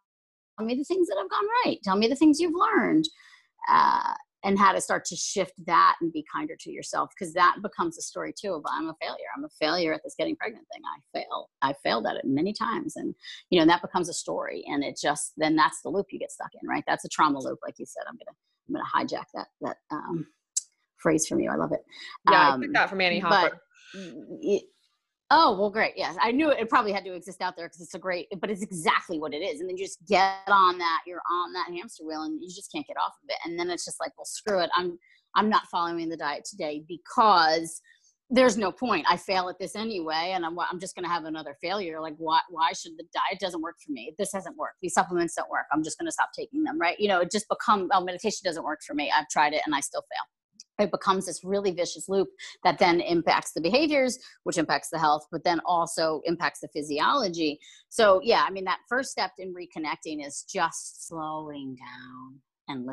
me the things that have gone right. Tell me the things you've learned, and how to start to shift that and be kinder to yourself. Because that becomes a story too of, I'm a failure. I'm a failure at this getting pregnant thing. I failed at it many times. And, you know, that becomes a story. And it just, then that's the loop you get stuck in, right? That's a trauma loop. Like you said, I'm going to hijack that phrase from you. I love it. Yeah, I took that from Annie Hopper. Oh, well, great. Yes. I knew it probably had to exist out there because it's a great, but it's exactly what it is. And then you just get on that, you're on that hamster wheel and you just can't get off of it. And then it's just like, well, screw it. I'm not following the diet today because there's no point. I fail at this anyway. And I'm just going to have another failure. Like, why should the diet doesn't work for me? This hasn't worked. These supplements don't work. I'm just going to stop taking them. Right. You know, it just becomes, oh, meditation doesn't work for me. I've tried it and I still fail. It becomes this really vicious loop that then impacts the behaviors, which impacts the health, but then also impacts the physiology. So yeah, I mean, that first step in reconnecting is just slowing down and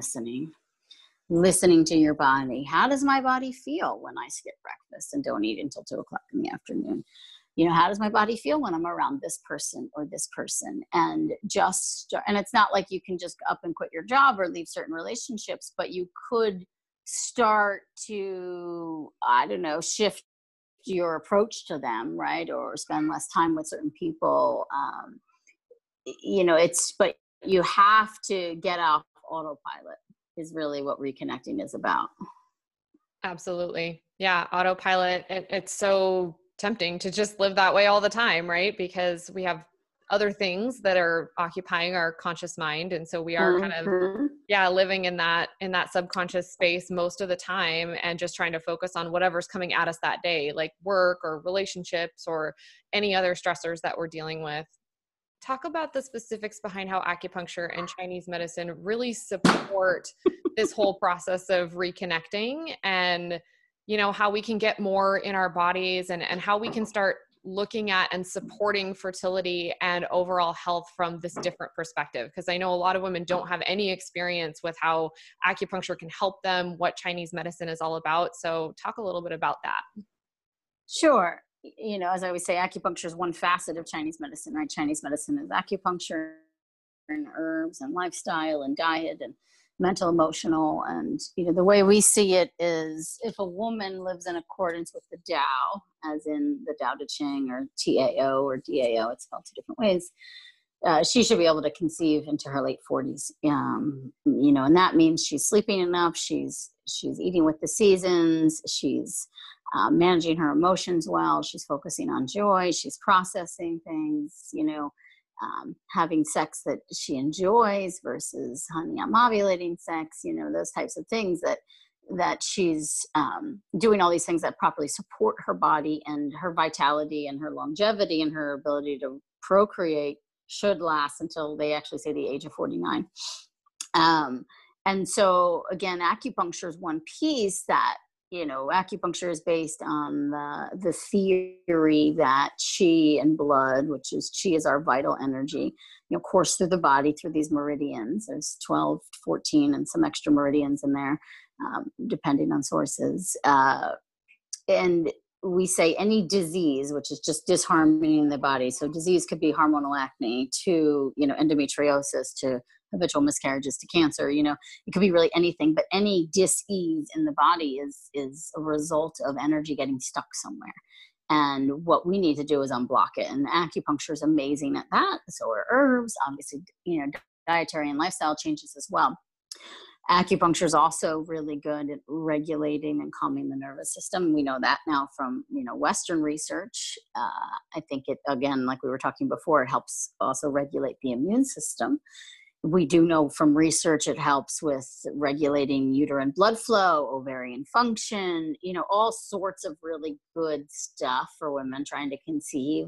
listening to your body. How does my body feel when I skip breakfast and don't eat until 2:00 in the afternoon? You know, how does my body feel when I'm around this person or this person? And just, and it's not like you can just up and quit your job or leave certain relationships, but you could start to, I don't know, shift your approach to them, right? Or spend less time with certain people. You know, but you have to get off autopilot is really what reconnecting is about. Absolutely. Yeah. Autopilot. It's so tempting to just live that way all the time, right? Because we have other things that are occupying our conscious mind. And so we are kind of, yeah, living in that subconscious space most of the time and just trying to focus on whatever's coming at us that day, like work or relationships or any other stressors that we're dealing with. Talk about the specifics behind how acupuncture and Chinese medicine really support this whole process of reconnecting and, you know, how we can get more in our bodies and how we can start looking at and supporting fertility and overall health from this different perspective. Because I know a lot of women don't have any experience with how acupuncture can help them, what Chinese medicine is all about. So talk a little bit about that. Sure. You know, as I always say, acupuncture is one facet of Chinese medicine, right? Chinese medicine is acupuncture and herbs and lifestyle and diet and mental, emotional. And, you know, the way we see it is if a woman lives in accordance with the Tao, as in the Tao Te Ching or TAO or DAO, it's spelled 2 different ways. She should be able to conceive into her late 40s. You know, and that means she's sleeping enough. She's eating with the seasons. She's managing her emotions well. She's focusing on joy. She's processing things, you know, having sex that she enjoys versus, honey, I'm ovulating sex, you know, those types of things that she's doing all these things that properly support her body and her vitality and her longevity and her ability to procreate should last until they actually say the age of 49. And so again, acupuncture is one piece that, you know, acupuncture is based on the theory that chi and blood, which is chi is our vital energy, you know, course through the body through these meridians. There's 12, 14, and some extra meridians in there, depending on sources. And we say any disease, which is just disharmony in the body. So disease could be hormonal acne to, you know, endometriosis to habitual miscarriages to cancer, you know, it could be really anything, but any dis-ease in the body is a result of energy getting stuck somewhere. And what we need to do is unblock it. And acupuncture is amazing at that. So are herbs, obviously, you know, dietary and lifestyle changes as well. Acupuncture is also really good at regulating and calming the nervous system. We know that now from, you know, Western research. I think it, again, like we were talking before, it helps also regulate the immune system. We do know from research it helps with regulating uterine blood flow, ovarian function, you know, all sorts of really good stuff for women trying to conceive.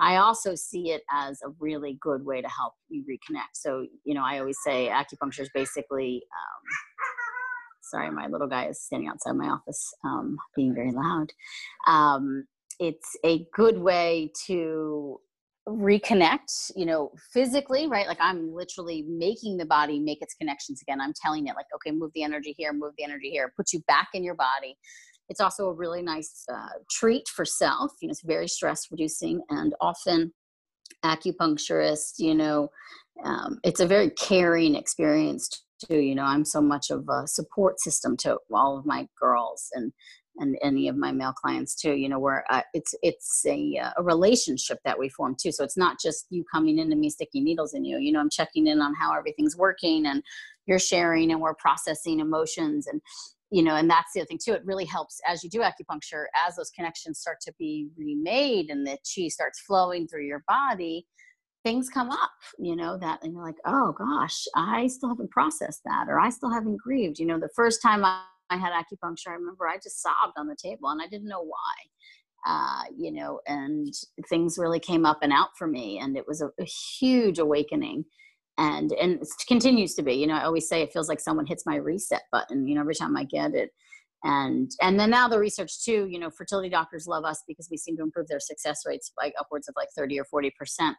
I also see it as a really good way to help you reconnect. So, you know, I always say acupuncture is basically, Sorry, my little guy is standing outside my office being very loud. It's a good way to reconnect, you know, physically, right? Like I'm literally making the body make its connections again. I'm telling it like, okay, move the energy here, move the energy here, put you back in your body. It's also a really nice treat for self. You know, it's very stress reducing, and often acupuncturist, you know, it's a very caring experience too. You know, I'm so much of a support system to all of my girls and any of my male clients too, you know, where it's a relationship that we form too. So it's not just you coming into me, sticking needles in you, you know, I'm checking in on how everything's working and you're sharing and we're processing emotions and, you know, and that's the other thing too. It really helps as you do acupuncture, as those connections start to be remade and the chi starts flowing through your body, things come up, you know, that, and you're like, oh gosh, I still haven't processed that, or I still haven't grieved. You know, the first time I had acupuncture, I remember I just sobbed on the table and I didn't know why, you know, and things really came up and out for me. And it was a huge awakening. And it continues to be, you know, I always say it feels like someone hits my reset button, you know, every time I get it. And then now the research too, you know, fertility doctors love us because we seem to improve their success rates by upwards of like 30 or 40%.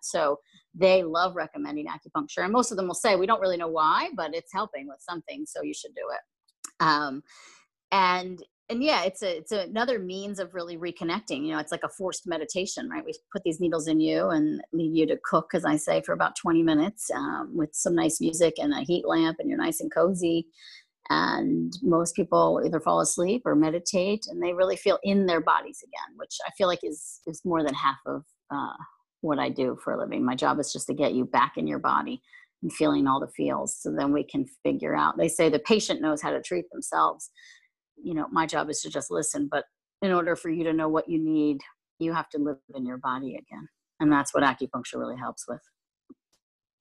So they love recommending acupuncture. And most of them will say, we don't really know why, but it's helping with something. So you should do it. And yeah, it's another means of really reconnecting. You know, it's like a forced meditation, right? We put these needles in you and leave you to cook, as I say, for about 20 minutes with some nice music and a heat lamp, and you're nice and cozy. And most people either fall asleep or meditate, and they really feel in their bodies again, which I feel like is more than half of what I do for a living. My job is just to get you back in your body and feeling all the feels, so then we can figure out. They say the patient knows how to treat themselves. You know, my job is to just listen, but in order for you to know what you need, you have to live in your body again. And that's what acupuncture really helps with.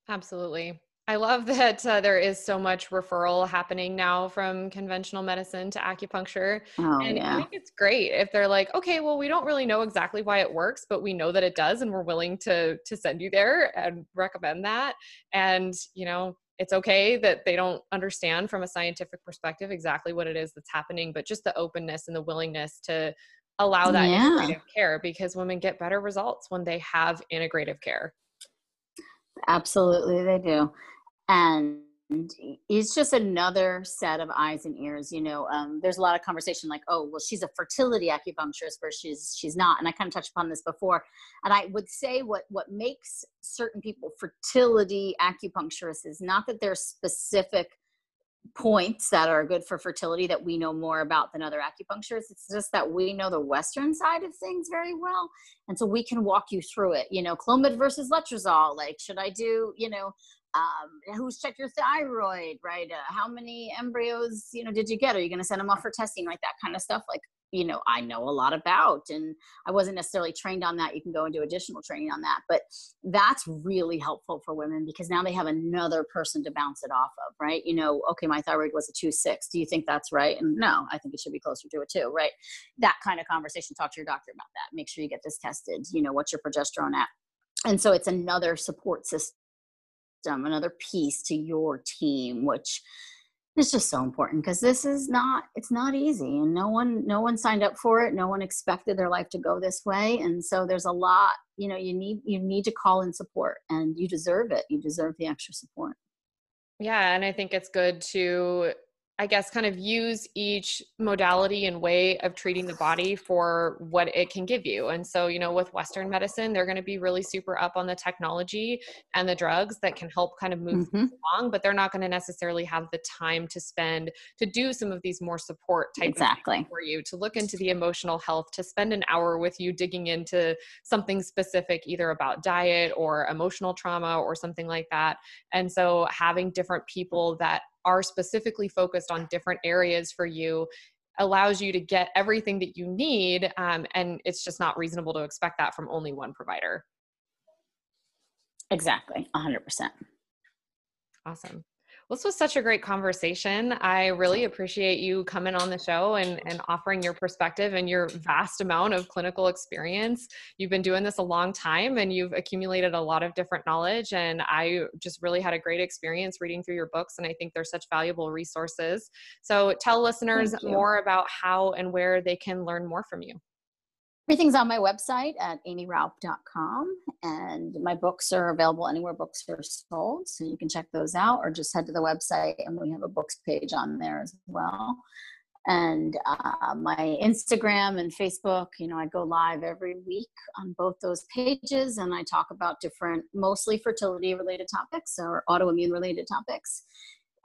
Absolutely. I love that there is so much referral happening now from conventional medicine to acupuncture. Oh, and yeah. I think it's great if they're like, okay, well, we don't really know exactly why it works, but we know that it does, and we're willing to send you there and recommend that. And, you know, it's okay that they don't understand from a scientific perspective exactly what it is that's happening, but just the openness and the willingness to allow that integrative care, because women get better results when they have integrative care. Absolutely, they do. And it's just another set of eyes and ears. You know, there's a lot of conversation like, oh, well, she's a fertility acupuncturist versus she's not. And I kind of touched upon this before. And I would say what makes certain people fertility acupuncturists is not that there's specific points that are good for fertility that we know more about than other acupuncturists. It's just that we know the Western side of things very well. And so we can walk you through it, you know, Clomid versus letrozole. Like, should I do, you know, who's checked your thyroid, right? How many embryos, you know, did you get? Are you going to send them off for testing, right? That kind of stuff. Like, you know, I know a lot about, and I wasn't necessarily trained on that. You can go and do additional training on that, but that's really helpful for women because now they have another person to bounce it off of, right? You know, okay, my thyroid was a 2.6. Do you think that's right? And no, I think it should be closer to a 2, right? That kind of conversation. Talk to your doctor about that. Make sure you get this tested. You know, what's your progesterone at? And so it's another support system, another piece to your team, which is just so important because this is not, it's not easy, and no one signed up for it. No one expected their life to go this way. And so there's a lot, you know, you need to call in support, and you deserve it. You deserve the extra support. Yeah. And I think it's good to, I guess, kind of use each modality and way of treating the body for what it can give you. And so, you know, with Western medicine, they're going to be really super up on the technology and the drugs that can help kind of move things along, but they're not going to necessarily have the time to spend to do some of these more support type of things for you, to look into the emotional health, to spend an hour with you digging into something specific, either about diet or emotional trauma or something like that. And so having different people that are specifically focused on different areas for you allows you to get everything that you need. And it's just not reasonable to expect that from only one provider. Exactly. 100%. Awesome. Well, this was such a great conversation. I really appreciate you coming on the show and offering your perspective and your vast amount of clinical experience. You've been doing this a long time and you've accumulated a lot of different knowledge. And I just really had a great experience reading through your books. And I think they're such valuable resources. So tell listeners more about how and where they can learn more from you. Everything's on my website at amyroup.com, and my books are available anywhere books are sold, so you can check those out or just head to the website, and we have a books page on there as well. And my Instagram and Facebook, you know, I go live every week on both those pages, and I talk about different, mostly fertility-related topics or autoimmune-related topics.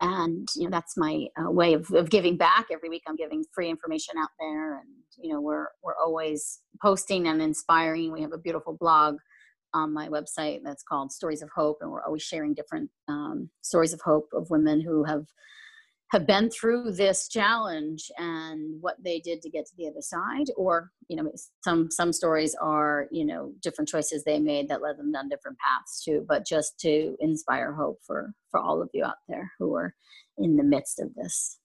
And, you know, that's my way of giving back. Every week I'm giving free information out there, and, you know, we're always posting and inspiring. We have a beautiful blog on my website that's called Stories of Hope. And we're always sharing different stories of hope of women who have been through this challenge and what they did to get to the other side. Or, you know, some stories are, you know, different choices they made that led them down different paths too, but just to inspire hope for all of you out there who are in the midst of this.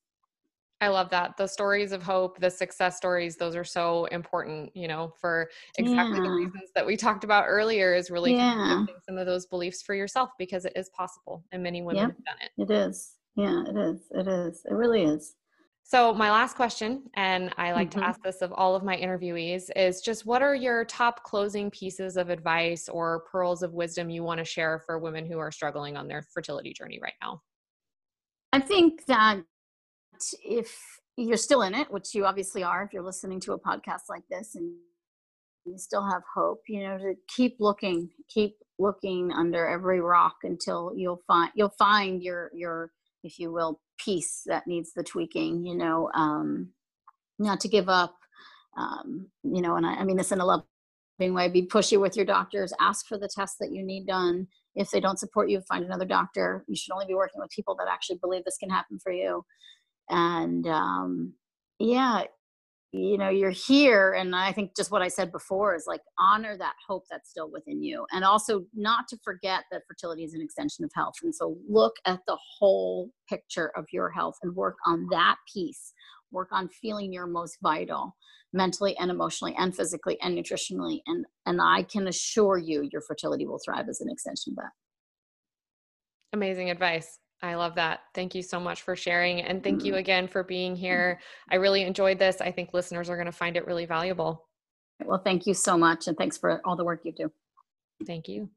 I love that. The stories of hope, the success stories, those are so important, you know, for exactly the reasons that we talked about earlier, is really confronting some of those beliefs for yourself, because it is possible and many women have done it. It is. Yeah, it is. It is. It really is. So my last question, and I like to ask this of all of my interviewees, is just what are your top closing pieces of advice or pearls of wisdom you want to share for women who are struggling on their fertility journey right now? I think that if you're still in it, which you obviously are, if you're listening to a podcast like this and you still have hope, you know, to keep looking under every rock until you'll find your, if you will, piece that needs the tweaking, you know, not to give up, you know, and I mean this in a loving way, be pushy with your doctors, ask for the tests that you need done. If they don't support you, find another doctor. You should only be working with people that actually believe this can happen for you. And you know, you're here. And I think just what I said before is like, honor that hope that's still within you. And also not to forget that fertility is an extension of health. And so look at the whole picture of your health and work on that piece. Work on feeling your most vital mentally and emotionally and physically and nutritionally. And I can assure you, your fertility will thrive as an extension of that. Amazing advice. I love that. Thank you so much for sharing. And thank you again for being here. I really enjoyed this. I think listeners are going to find it really valuable. Well, thank you so much. And thanks for all the work you do. Thank you.